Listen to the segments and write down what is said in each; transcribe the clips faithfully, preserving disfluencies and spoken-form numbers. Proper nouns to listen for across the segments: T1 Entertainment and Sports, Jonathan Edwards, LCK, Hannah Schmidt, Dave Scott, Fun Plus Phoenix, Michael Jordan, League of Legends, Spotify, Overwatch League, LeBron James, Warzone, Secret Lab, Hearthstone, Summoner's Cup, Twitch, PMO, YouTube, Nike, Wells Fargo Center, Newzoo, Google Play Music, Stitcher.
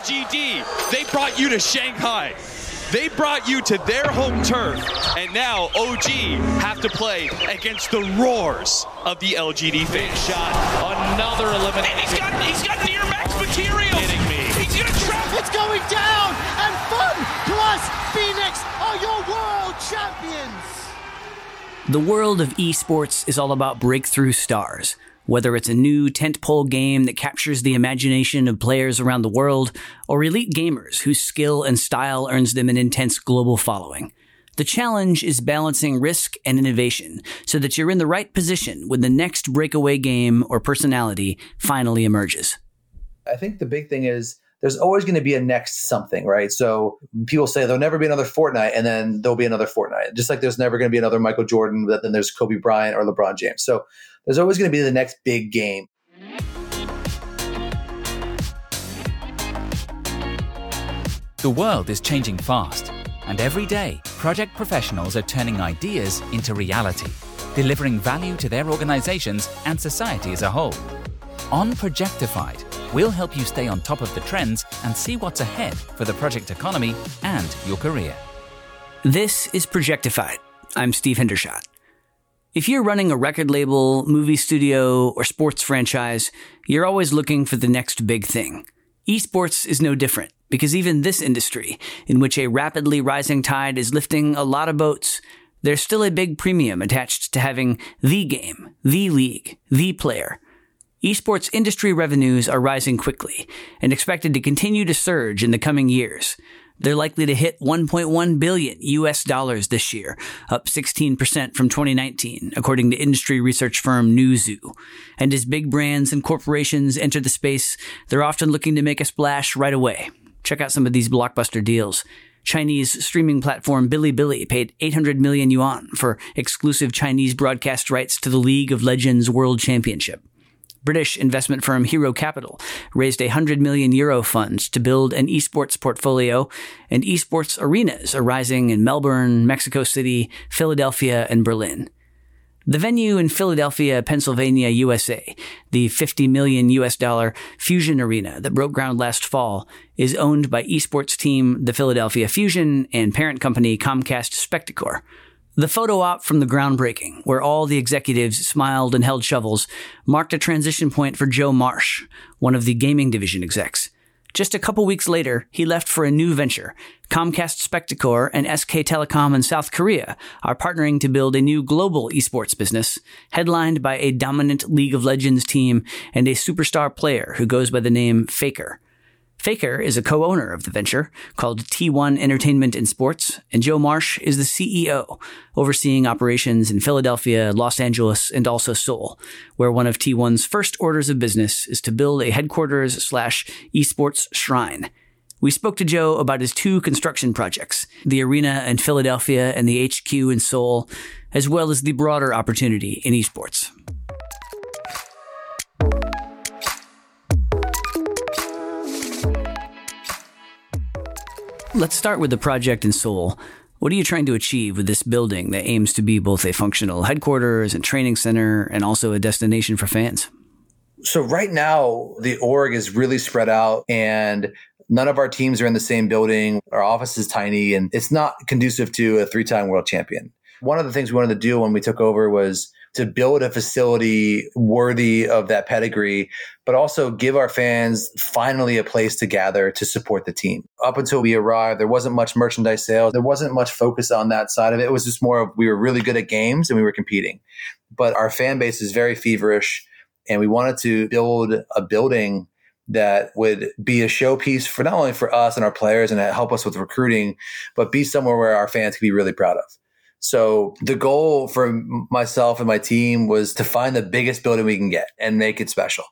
L G D, they brought you to Shanghai. They brought you to their home turf, and now O G have to play against the roars of the L G D fans. Shot, another elimination. And he's got, he's got near-max material. Hitting me. He's gonna trap. It's going down, and Fun Plus Phoenix are your world champions. The world of esports is all about breakthrough stars. Whether it's a new tentpole game that captures the imagination of players around the world, or elite gamers whose skill and style earns them an intense global following. The challenge is balancing risk and innovation so that you're in the right position when the next breakaway game or personality finally emerges. I think the big thing is there's always going to be a next something, right? So people say there'll never be another Fortnite, and then there'll be another Fortnite. Just like there's never going to be another Michael Jordan, but then there's Kobe Bryant or LeBron James. So there's always going to be the next big game. The world is changing fast, and every day, project professionals are turning ideas into reality, delivering value to their organizations and society as a whole. On Projectified, we'll help you stay on top of the trends and see what's ahead for the project economy and your career. This is Projectified. I'm Steve Hendershot. If you're running a record label, movie studio, or sports franchise, you're always looking for the next big thing. Esports is no different, because even this industry, in which a rapidly rising tide is lifting a lot of boats, there's still a big premium attached to having the game, the league, the player. Esports industry revenues are rising quickly and expected to continue to surge in the coming years. They're likely to hit one point one billion U S dollars this year, up sixteen percent from twenty nineteen, according to industry research firm Newzoo. And as big brands and corporations enter the space, they're often looking to make a splash right away. Check out some of these blockbuster deals. Chinese streaming platform Bilibili paid eight hundred million yuan for exclusive Chinese broadcast rights to the League of Legends World Championship. British investment firm Hero Capital raised a one hundred million euro fund to build an esports portfolio, and esports arenas are rising in Melbourne, Mexico City, Philadelphia, and Berlin. The venue in Philadelphia, Pennsylvania, U S A, the fifty million U S dollar Fusion Arena that broke ground last fall, is owned by esports team the Philadelphia Fusion and parent company Comcast Spectacor. The photo op from the groundbreaking, where all the executives smiled and held shovels, marked a transition point for Joe Marsh, one of the gaming division execs. Just a couple weeks later, he left for a new venture. Comcast Spectacor and S K Telecom in South Korea are partnering to build a new global esports business, headlined by a dominant League of Legends team and a superstar player who goes by the name Faker. Faker is a co-owner of the venture, called T one Entertainment and Sports, and Joe Marsh is the C E O, overseeing operations in Philadelphia, Los Angeles, and also Seoul, where one of T one's first orders of business is to build a headquarters-slash-esports shrine. We spoke to Joe about his two construction projects, the arena in Philadelphia and the H Q in Seoul, as well as the broader opportunity in esports. Let's start with the project in Seoul. What are you trying to achieve with this building that aims to be both a functional headquarters and training center and also a destination for fans? So right now, the org is really spread out and none of our teams are in the same building. Our office is tiny and it's not conducive to a three-time world champion. One of the things we wanted to do when we took over was to build a facility worthy of that pedigree, but also give our fans finally a place to gather to support the team. Up until we arrived, there wasn't much merchandise sales. There wasn't much focus on that side of it. It was just more of we were really good at games and we were competing. But our fan base is very feverish, and we wanted to build a building that would be a showpiece for not only for us and our players and help us with recruiting, but be somewhere where our fans could be really proud of. So the goal for myself and my team was to find the biggest building we can get and make it special.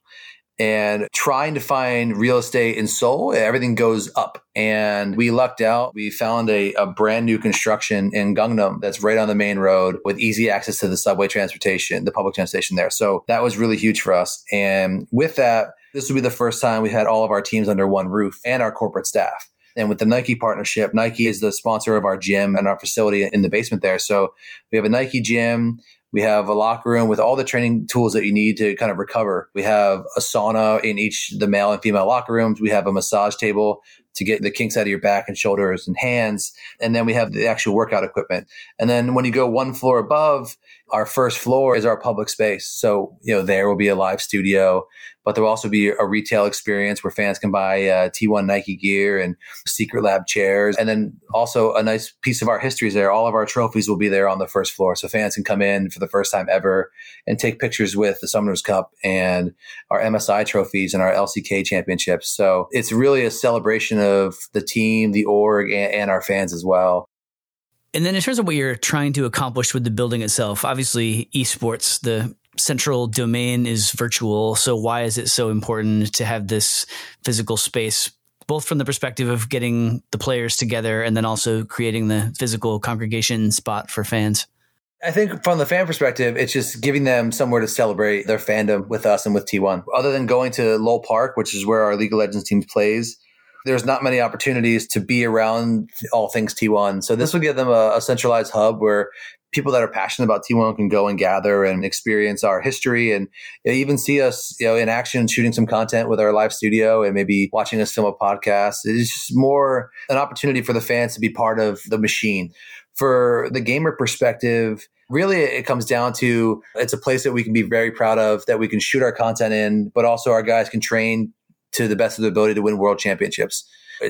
And trying to find real estate in Seoul, everything goes up. And we lucked out. We found a, a brand new construction in Gangnam that's right on the main road with easy access to the subway transportation, the public transportation there. So that was really huge for us. And with that, this will be the first time we had all of our teams under one roof and our corporate staff. And with the Nike partnership, Nike is the sponsor of our gym and our facility in the basement there. So we have a Nike gym. We have a locker room with all the training tools that you need to kind of recover. We have a sauna in each the male and female locker rooms. We have a massage table to get the kinks out of your back and shoulders and hands. And then we have the actual workout equipment. And then when you go one floor above, our first floor is our public space. So, you know, there will be a live studio, but there will also be a retail experience where fans can buy uh, T one Nike gear and Secret Lab chairs. And then also a nice piece of our history is there. All of our trophies will be there on the first floor. So fans can come in for the first time ever and take pictures with the Summoner's Cup and our M S I trophies and our L C K championships. So it's really a celebration of the team, the org, and, and our fans as well. And then in terms of what you're trying to accomplish with the building itself, obviously esports, the central domain is virtual. So why is it so important to have this physical space, both from the perspective of getting the players together and then also creating the physical congregation spot for fans? I think from the fan perspective, it's just giving them somewhere to celebrate their fandom with us and with T one. Other than going to LoL Park, which is where our League of Legends team plays, there's not many opportunities to be around all things T one. So this will give them a, a centralized hub where people that are passionate about T one can go and gather and experience our history and even see us, you know, in action, shooting some content with our live studio and maybe watching us film a podcast. It's just more an opportunity for the fans to be part of the machine. For the gamer perspective, really, it comes down to it's a place that we can be very proud of, that we can shoot our content in, but also our guys can train to the best of their ability to win world championships.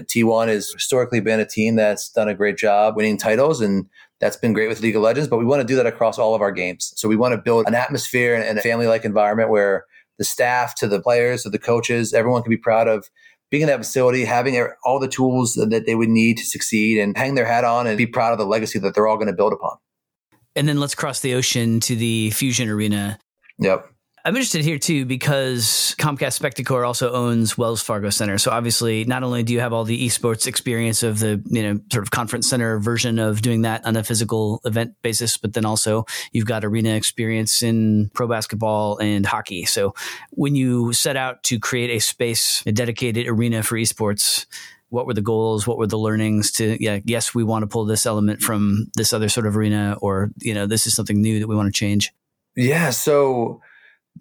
T one has historically been a team that's done a great job winning titles, and that's been great with League of Legends, but we want to do that across all of our games. So we want to build an atmosphere and a family-like environment where the staff to the players to the coaches, everyone can be proud of being in that facility, having all the tools that they would need to succeed and hang their hat on and be proud of the legacy that they're all going to build upon. And then let's cross the ocean to the Fusion Arena. Yep. I'm interested here too because Comcast Spectacor also owns Wells Fargo Center. So obviously, not only do you have all the esports experience of the, you know, sort of conference center version of doing that on a physical event basis, but then also you've got arena experience in pro basketball and hockey. So when you set out to create a space, a dedicated arena for esports, what were the goals? What were the learnings to, yeah, yes, we want to pull this element from this other sort of arena, or, you know, this is something new that we want to change? Yeah. So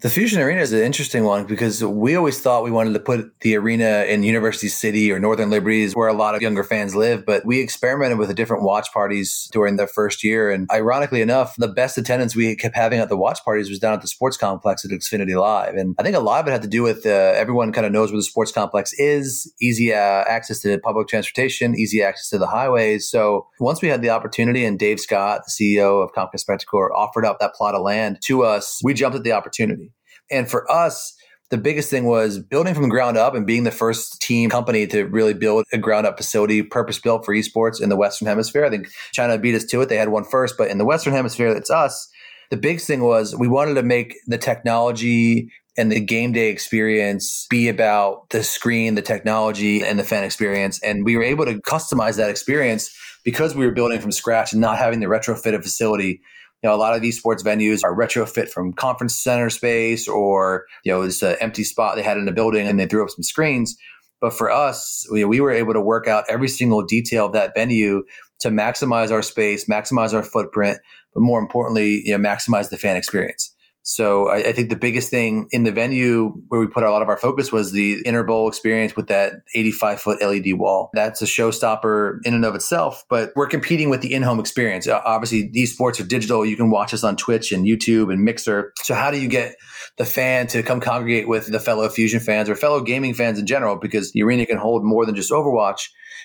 the Fusion Arena is an interesting one because we always thought we wanted to put the arena in University City or Northern Liberties where a lot of younger fans live, but we experimented with the different watch parties during the first year. And ironically enough, the best attendance we kept having at the watch parties was down at the sports complex at Xfinity Live. And I think a lot of it had to do with uh, everyone kind of knows where the sports complex is, easy uh, access to public transportation, easy access to the highways. So once we had the opportunity and Dave Scott, the C E O of Comcast Spectacor, offered up that plot of land to us, we jumped at the opportunity. And for us, the biggest thing was building from the ground up and being the first team company to really build a ground up facility purpose-built for esports in the Western Hemisphere. I think China beat us to it. They had one first, but in the Western Hemisphere, it's us. The biggest thing was we wanted to make the technology and the game day experience be about the screen, the technology, and the fan experience. And we were able to customize that experience because we were building from scratch and not having to retrofit a facility. You know, a lot of these sports venues are retrofit from conference center space or, you know, it's an empty spot they had in the building and they threw up some screens. But for us, we, we were able to work out every single detail of that venue to maximize our space, maximize our footprint, but more importantly, you know, maximize the fan experience. So I, I think the biggest thing in the venue where we put a lot of our focus was the Inter Bowl experience with that eighty-five foot L E D wall. That's a showstopper in and of itself, but we're competing with the in-home experience. Obviously, these sports are digital. You can watch us on Twitch and YouTube and Mixer. So how do you get the fan to come congregate with the fellow Fusion fans or fellow gaming fans in general? Because the arena can hold more than just Overwatch.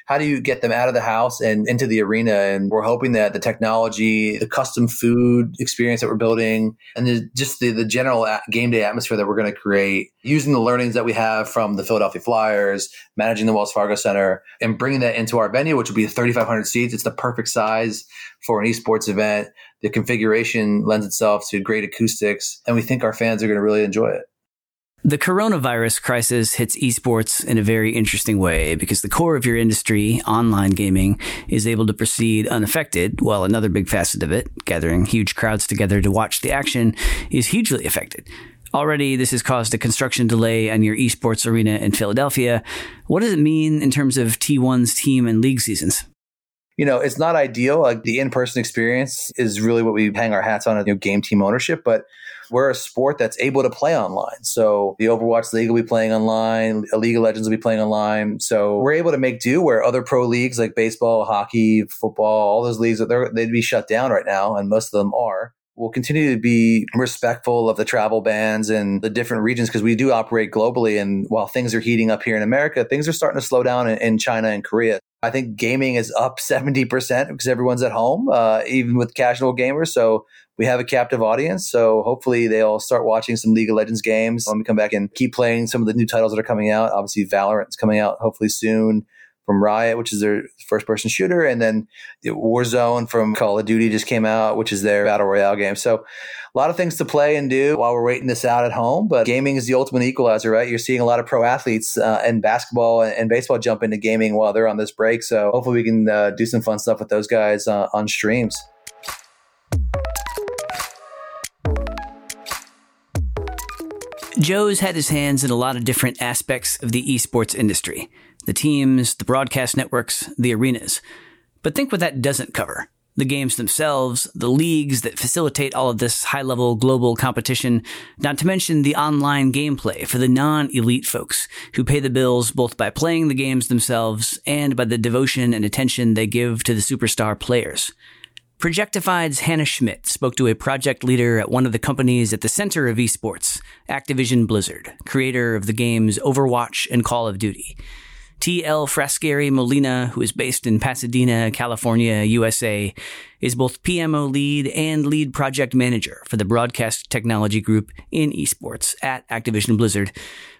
How do you get them out of the house and into the arena? And we're hoping that the technology, the custom food experience that we're building, and the, just the, the general game day atmosphere that we're going to create, using the learnings that we have from the Philadelphia Flyers, managing the Wells Fargo Center, and bringing that into our venue, which will be thirty-five hundred seats. It's the perfect size for an esports event. The configuration lends itself to great acoustics, and we think our fans are going to really enjoy it. The coronavirus crisis hits esports in a very interesting way because the core of your industry, online gaming, is able to proceed unaffected, while another big facet of it, gathering huge crowds together to watch the action, is hugely affected. Already, this has caused a construction delay on your esports arena in Philadelphia. What does it mean in terms of T one's team and league seasons? you know, it's not ideal. Like the in-person experience is really what we hang our hats on at you know, game team ownership, but we're a sport that's able to play online. So the Overwatch League will be playing online. League of Legends will be playing online. So we're able to make do where other pro leagues like baseball, hockey, football, all those leagues, that they'd be shut down right now, and most of them are. We'll continue to be respectful of the travel bans and the different regions because we do operate globally. And while things are heating up here in America, things are starting to slow down in, in China and Korea. I think gaming is up seventy percent because everyone's at home, uh, even with casual gamers. So we have a captive audience. So hopefully they'll start watching some League of Legends games. Let me come back and keep playing some of the new titles that are coming out. Obviously, Valorant's coming out hopefully soon from Riot, which is their first-person shooter. And then Warzone from Call of Duty just came out, which is their Battle Royale game. So a lot of things to play and do while we're waiting this out at home. But gaming is the ultimate equalizer, right? You're seeing a lot of pro athletes uh, in basketball and baseball jump into gaming while they're on this break. So hopefully we can uh, do some fun stuff with those guys uh, on streams. Joe's had his hands in a lot of different aspects of the esports industry. The teams, the broadcast networks, the arenas. But think what that doesn't cover. The games themselves, the leagues that facilitate all of this high-level global competition, not to mention the online gameplay for the non-elite folks who pay the bills both by playing the games themselves and by the devotion and attention they give to the superstar players. Projectified's Hannah Schmidt spoke to a project leader at one of the companies at the center of esports, Activision Blizzard, creator of the games Overwatch and Call of Duty. T L Frascari Molina, who is based in Pasadena, California, U S A, is both P M O lead and lead project manager for the broadcast technology group in esports at Activision Blizzard,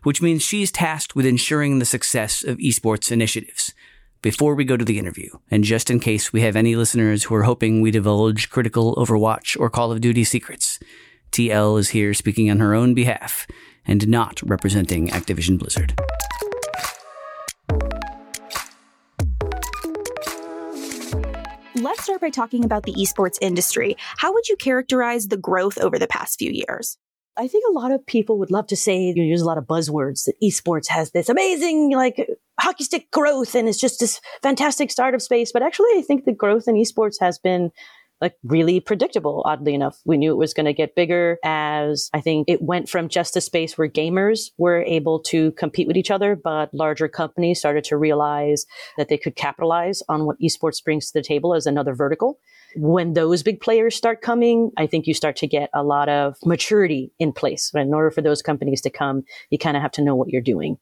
which means she's tasked with ensuring the success of esports initiatives. Before we go to the interview, and just in case we have any listeners who are hoping we divulge critical Overwatch or Call of Duty secrets, T L is here speaking on her own behalf and not representing Activision Blizzard. Let's start by talking about the esports industry. How would you characterize the growth over the past few years? I think a lot of people would love to say, you use a lot of buzzwords, that esports has this amazing, like, hockey stick growth, and it's just this fantastic startup space. But actually, I think the growth in esports has been, like, really predictable, oddly enough. We knew it was going to get bigger as I think it went from just a space where gamers were able to compete with each other, but larger companies started to realize that they could capitalize on what esports brings to the table as another vertical. When those big players start coming, I think you start to get a lot of maturity in place. But in order for those companies to come, you kind of have to know what you're doing.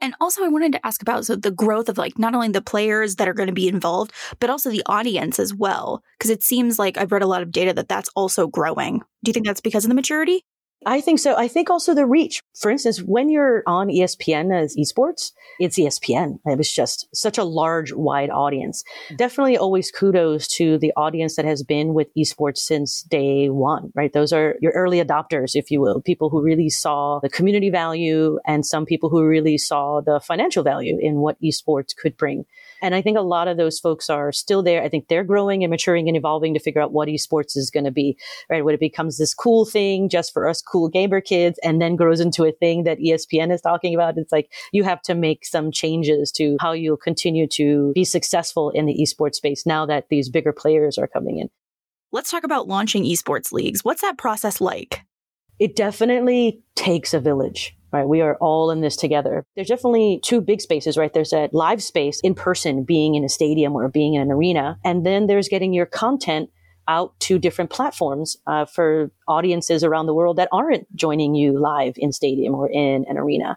And also I wanted to ask about so the growth of like not only the players that are going to be involved, but also the audience as well, because it seems like I've read a lot of data that that's also growing. Do you think that's because of the maturity? I think so. I think also the reach. For instance, when you're on E S P N as esports, it's E S P N. It was just such a large, wide audience. Definitely always kudos to the audience that has been with esports since day one, right? Those are your early adopters, if you will, people who really saw the community value and some people who really saw the financial value in what esports could bring. And I think a lot of those folks are still there. I think they're growing and maturing and evolving to figure out what esports is going to be, right? When it becomes this cool thing just for us cool gamer kids and then grows into a thing that E S P N is talking about, it's like you have to make some changes to how you'll continue to be successful in the esports space now that these bigger players are coming in. Let's talk about launching esports leagues. What's that process like? It definitely takes a village. Right, we are all in this together. There's definitely two big spaces, right? There's that live space in person, being in a stadium or being in an arena. And then there's getting your content out to different platforms uh, for audiences around the world that aren't joining you live in stadium or in an arena.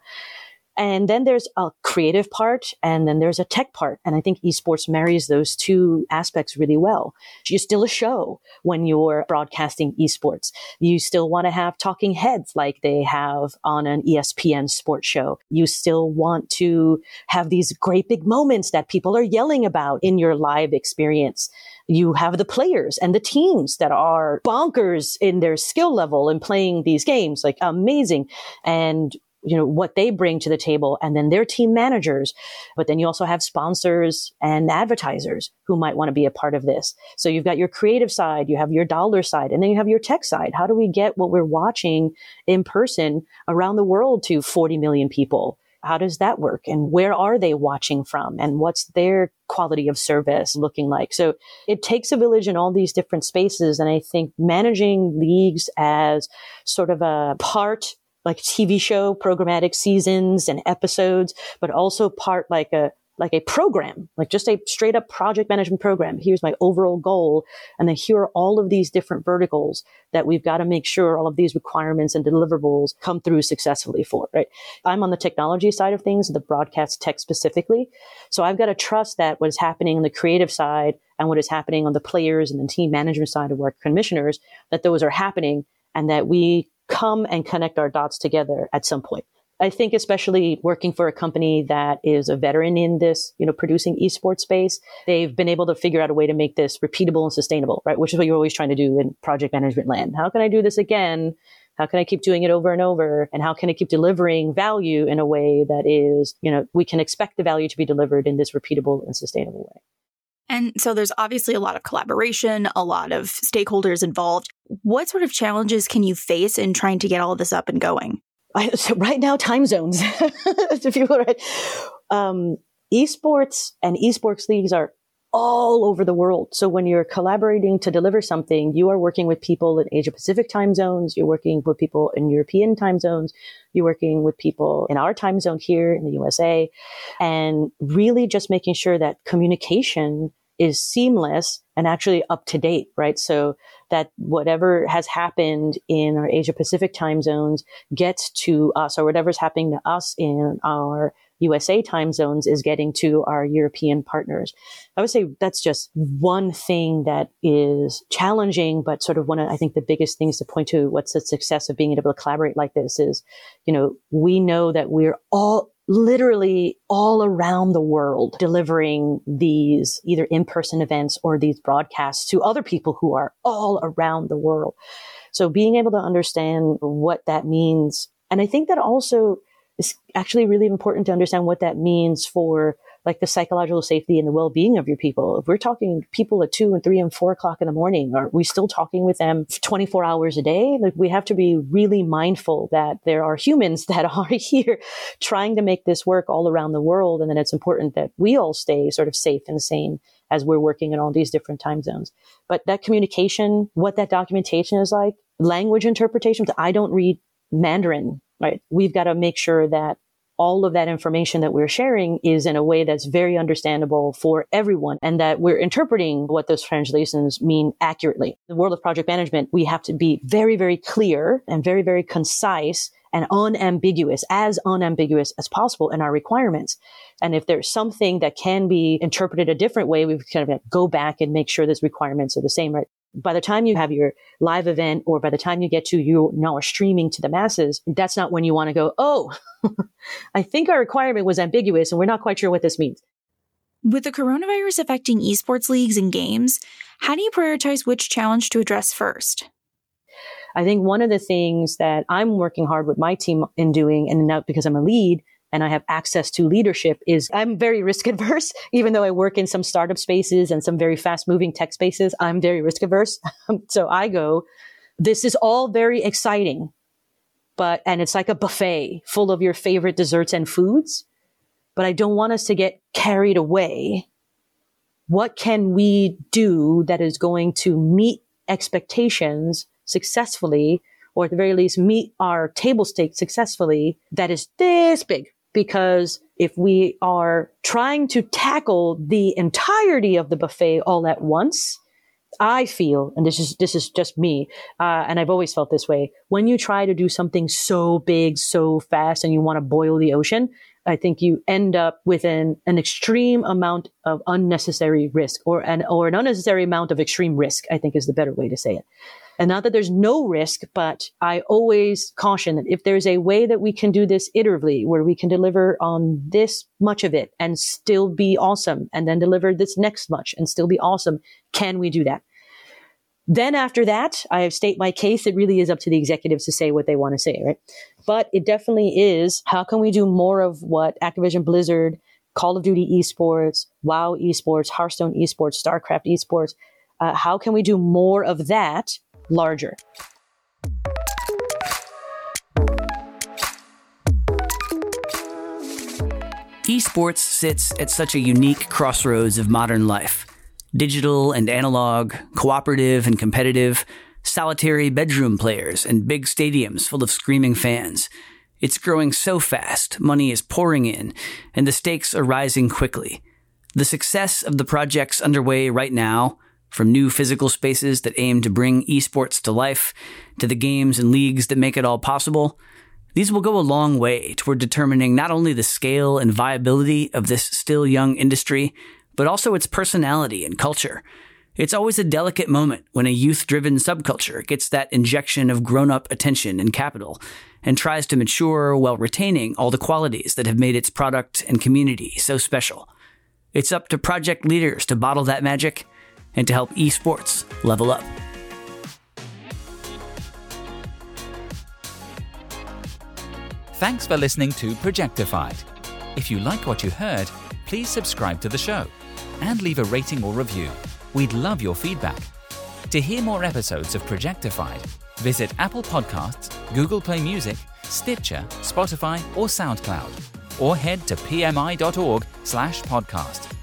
And then there's a creative part, and then there's a tech part. And I think esports marries those two aspects really well. You're still a show when you're broadcasting esports. You still want to have talking heads like they have on an E S P N sports show. You still want to have these great big moments that people are yelling about in your live experience. You have the players and the teams that are bonkers in their skill level in playing these games, like amazing. And you know, what they bring to the table, and then their team managers. But then you also have sponsors and advertisers who might want to be a part of this. So you've got your creative side, you have your dollar side, and then you have your tech side. How do we get what we're watching in person around the world to forty million people? how does that work? And where are they watching from? And what's their quality of service looking like? So it takes a village in all these different spaces. And I think managing leagues as sort of a part like T V show, programmatic seasons and episodes, but also part like a like a program, like just a straight up project management program. Here's my overall goal. And then here are all of these different verticals that we've got to make sure all of these requirements and deliverables come through successfully for, right? I'm on the technology side of things, the broadcast tech specifically. So I've got to trust that what is happening on the creative side and what is happening on the players and the team management side of our commissioners, that those are happening and that we come and connect our dots together at some point. I think especially working for a company that is a veteran in this, you know, producing esports space, they've been able to figure out a way to make this repeatable and sustainable, right? Which is what you're always trying to do in project management land. How can I do this again? How can I keep doing it over and over? And how can I keep delivering value in a way that is, you know, we can expect the value to be delivered in this repeatable and sustainable way? And so there's obviously a lot of collaboration, a lot of stakeholders involved. What sort of challenges can you face in trying to get all of this up and going? I, so right now, time zones. If you were right. Um, esports and esports leagues are all over the world. So when you're collaborating to deliver something, you are working with people in Asia Pacific time zones. You're working with people in European time zones. You're working with people in our time zone here in the U S A, and really just making sure that communication is seamless and actually up to date, right? So that whatever has happened in our Asia Pacific time zones gets to us, or whatever's happening to us in our U S A time zones is getting to our European partners. I would say that's just one thing that is challenging, but sort of one of, I think, the biggest things to point to what's the success of being able to collaborate like this is, you know, we know that we're all literally all around the world delivering these either in-person events or these broadcasts to other people who are all around the world. So being able to understand what that means. And I think that also is actually really important to understand what that means for like the psychological safety and the well-being of your people. If we're talking people at two and three and four o'clock in the morning, are we still talking with them twenty-four hours a day? Like we have to be really mindful that there are humans that are here trying to make this work all around the world. And then it's important that we all stay sort of safe and sane as we're working in all these different time zones. But that communication, what that documentation is like, language interpretation, I don't read Mandarin, right? We've got to make sure that all of that information that we're sharing is in a way that's very understandable for everyone and that we're interpreting what those translations mean accurately. In the world of project management, we have to be very, very clear and very, very concise and unambiguous, as unambiguous as possible in our requirements. And if there's something that can be interpreted a different way, we kind of go back and make sure those requirements are the same, right? By the time you have your live event or by the time you get to you now are streaming to the masses, that's not when you want to go, oh, I think our requirement was ambiguous and we're not quite sure what this means. With the coronavirus affecting esports leagues and games, how do you prioritize which challenge to address first? I think one of the things that I'm working hard with my team in doing, and now because I'm a lead, and I have access to leadership, is I'm very risk adverse. Even though I work in some startup spaces and some very fast moving tech spaces, I'm very risk adverse. So I go, this is all very exciting, but, and it's like a buffet full of your favorite desserts and foods, but I don't want us to get carried away. What can we do that is going to meet expectations successfully, or at the very least meet our table stakes successfully, that is this big? Because if we are trying to tackle the entirety of the buffet all at once, I feel, and this is this is just me, uh, and I've always felt this way, when you try to do something so big, so fast, and you want to boil the ocean, I think you end up with an, an extreme amount of unnecessary risk, or an or an unnecessary amount of extreme risk, I think is the better way to say it. And not that there's no risk, but I always caution that if there's a way that we can do this iteratively, where we can deliver on this much of it and still be awesome, and then deliver this next much and still be awesome, can we do that? Then after that, I state my case. It really is up to the executives to say what they want to say, right? But it definitely is, how can we do more of what Activision Blizzard, Call of Duty esports, WoW esports, Hearthstone esports, StarCraft esports, uh, how can we do more of that larger? Esports sits at such a unique crossroads of modern life. Digital and analog, cooperative and competitive, solitary bedroom players and big stadiums full of screaming fans. It's growing so fast, money is pouring in, and the stakes are rising quickly. The success of the projects underway right now, from new physical spaces that aim to bring esports to life, to the games and leagues that make it all possible, these will go a long way toward determining not only the scale and viability of this still young industry, but also its personality and culture. It's always a delicate moment when a youth-driven subculture gets that injection of grown-up attention and capital and tries to mature while retaining all the qualities that have made its product and community so special. It's up to project leaders to bottle that magic and to help esports level up. Thanks for listening to Projectified. If you like what you heard, please subscribe to the show and leave a rating or review. We'd love your feedback. To hear more episodes of Projectified, visit Apple Podcasts, Google Play Music, Stitcher, Spotify, or SoundCloud, or head to p m i dot org slash podcast.